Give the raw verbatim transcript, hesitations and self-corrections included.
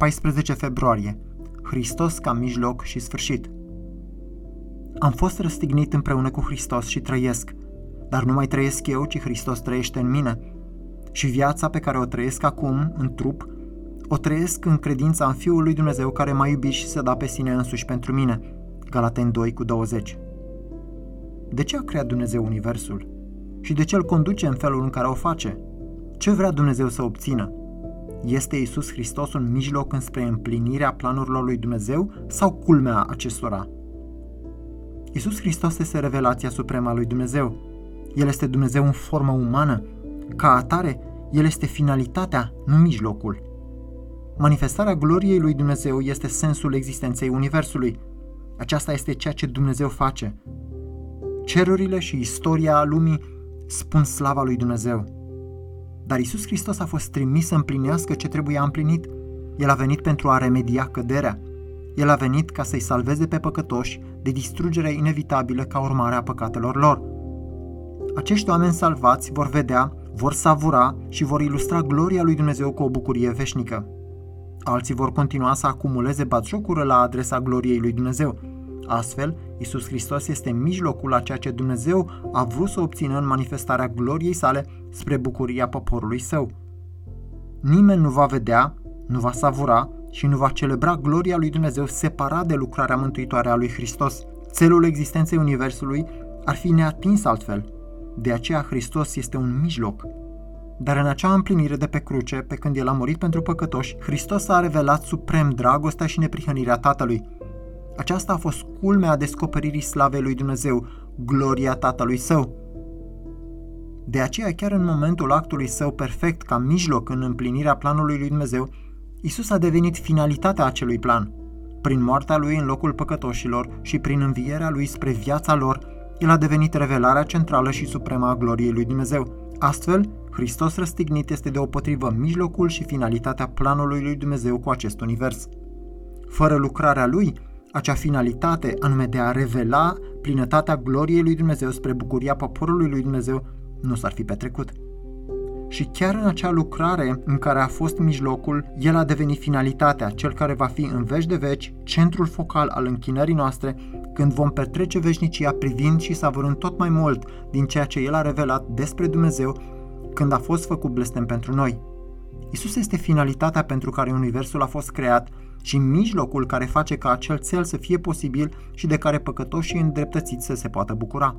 paisprezece februarie. Hristos ca mijloc și sfârșit. Am fost răstignit împreună cu Hristos și trăiesc, dar nu mai trăiesc eu, ci Hristos trăiește în mine. Și viața pe care o trăiesc acum, în trup, o trăiesc în credința în Fiul lui Dumnezeu care m-a iubit și s-a dat pe sine însuși pentru mine. Galateni doi cu douăzeci. De ce a creat Dumnezeu universul? Și de ce îl conduce în felul în care o face? Ce vrea Dumnezeu să obțină? Este Iisus Hristos un mijloc înspre împlinirea planurilor lui Dumnezeu sau culmea acestora? Iisus Hristos este revelația supremă a lui Dumnezeu. El este Dumnezeu în formă umană. Ca atare, El este finalitatea, nu mijlocul. Manifestarea gloriei lui Dumnezeu este sensul existenței universului. Aceasta este ceea ce Dumnezeu face. Cerurile și istoria lumii spun slava lui Dumnezeu. Dar Iisus Hristos a fost trimis să împlinească ce trebuia împlinit. El a venit pentru a remedia căderea. El a venit ca să-i salveze pe păcătoși de distrugerea inevitabilă ca urmare a păcatelor lor. Acești oameni salvați vor vedea, vor savura și vor ilustra gloria lui Dumnezeu cu o bucurie veșnică. Alții vor continua să acumuleze batjocură la adresa gloriei lui Dumnezeu. Astfel, Iisus Hristos este mijlocul a ceea ce Dumnezeu a vrut să obțină în manifestarea gloriei sale spre bucuria poporului său. Nimeni nu va vedea, nu va savura și nu va celebra gloria lui Dumnezeu separat de lucrarea mântuitoare a lui Hristos. Țelul existenței universului ar fi neatins altfel. De aceea Hristos este un mijloc. Dar în acea împlinire de pe cruce, pe când El a murit pentru păcătoși, Hristos a revelat suprem dragostea și neprihănirea Tatălui. Aceasta a fost culmea descoperirii slavei lui Dumnezeu, gloria Tatălui Său. De aceea, chiar în momentul actului Său perfect ca mijloc în împlinirea planului lui Dumnezeu, Iisus a devenit finalitatea acelui plan. Prin moartea Lui în locul păcătoșilor și prin învierea Lui spre viața lor, El a devenit revelarea centrală și supremă a gloriei lui Dumnezeu. Astfel, Hristos răstignit este deopotrivă mijlocul și finalitatea planului lui Dumnezeu cu acest univers. Fără lucrarea Lui, acea finalitate, anume de a revela plinătatea gloriei lui Dumnezeu spre bucuria poporului lui Dumnezeu, nu s-ar fi petrecut. Și chiar în acea lucrare în care a fost mijlocul, El a devenit finalitatea, cel care va fi în veci de veci centrul focal al închinării noastre, când vom petrece veșnicia privind și savurând tot mai mult din ceea ce El a revelat despre Dumnezeu când a fost făcut blestem pentru noi. Iisus este finalitatea pentru care universul a fost creat și mijlocul care face ca acel țel să fie posibil și de care păcătoșii îndreptățiți să se poată bucura.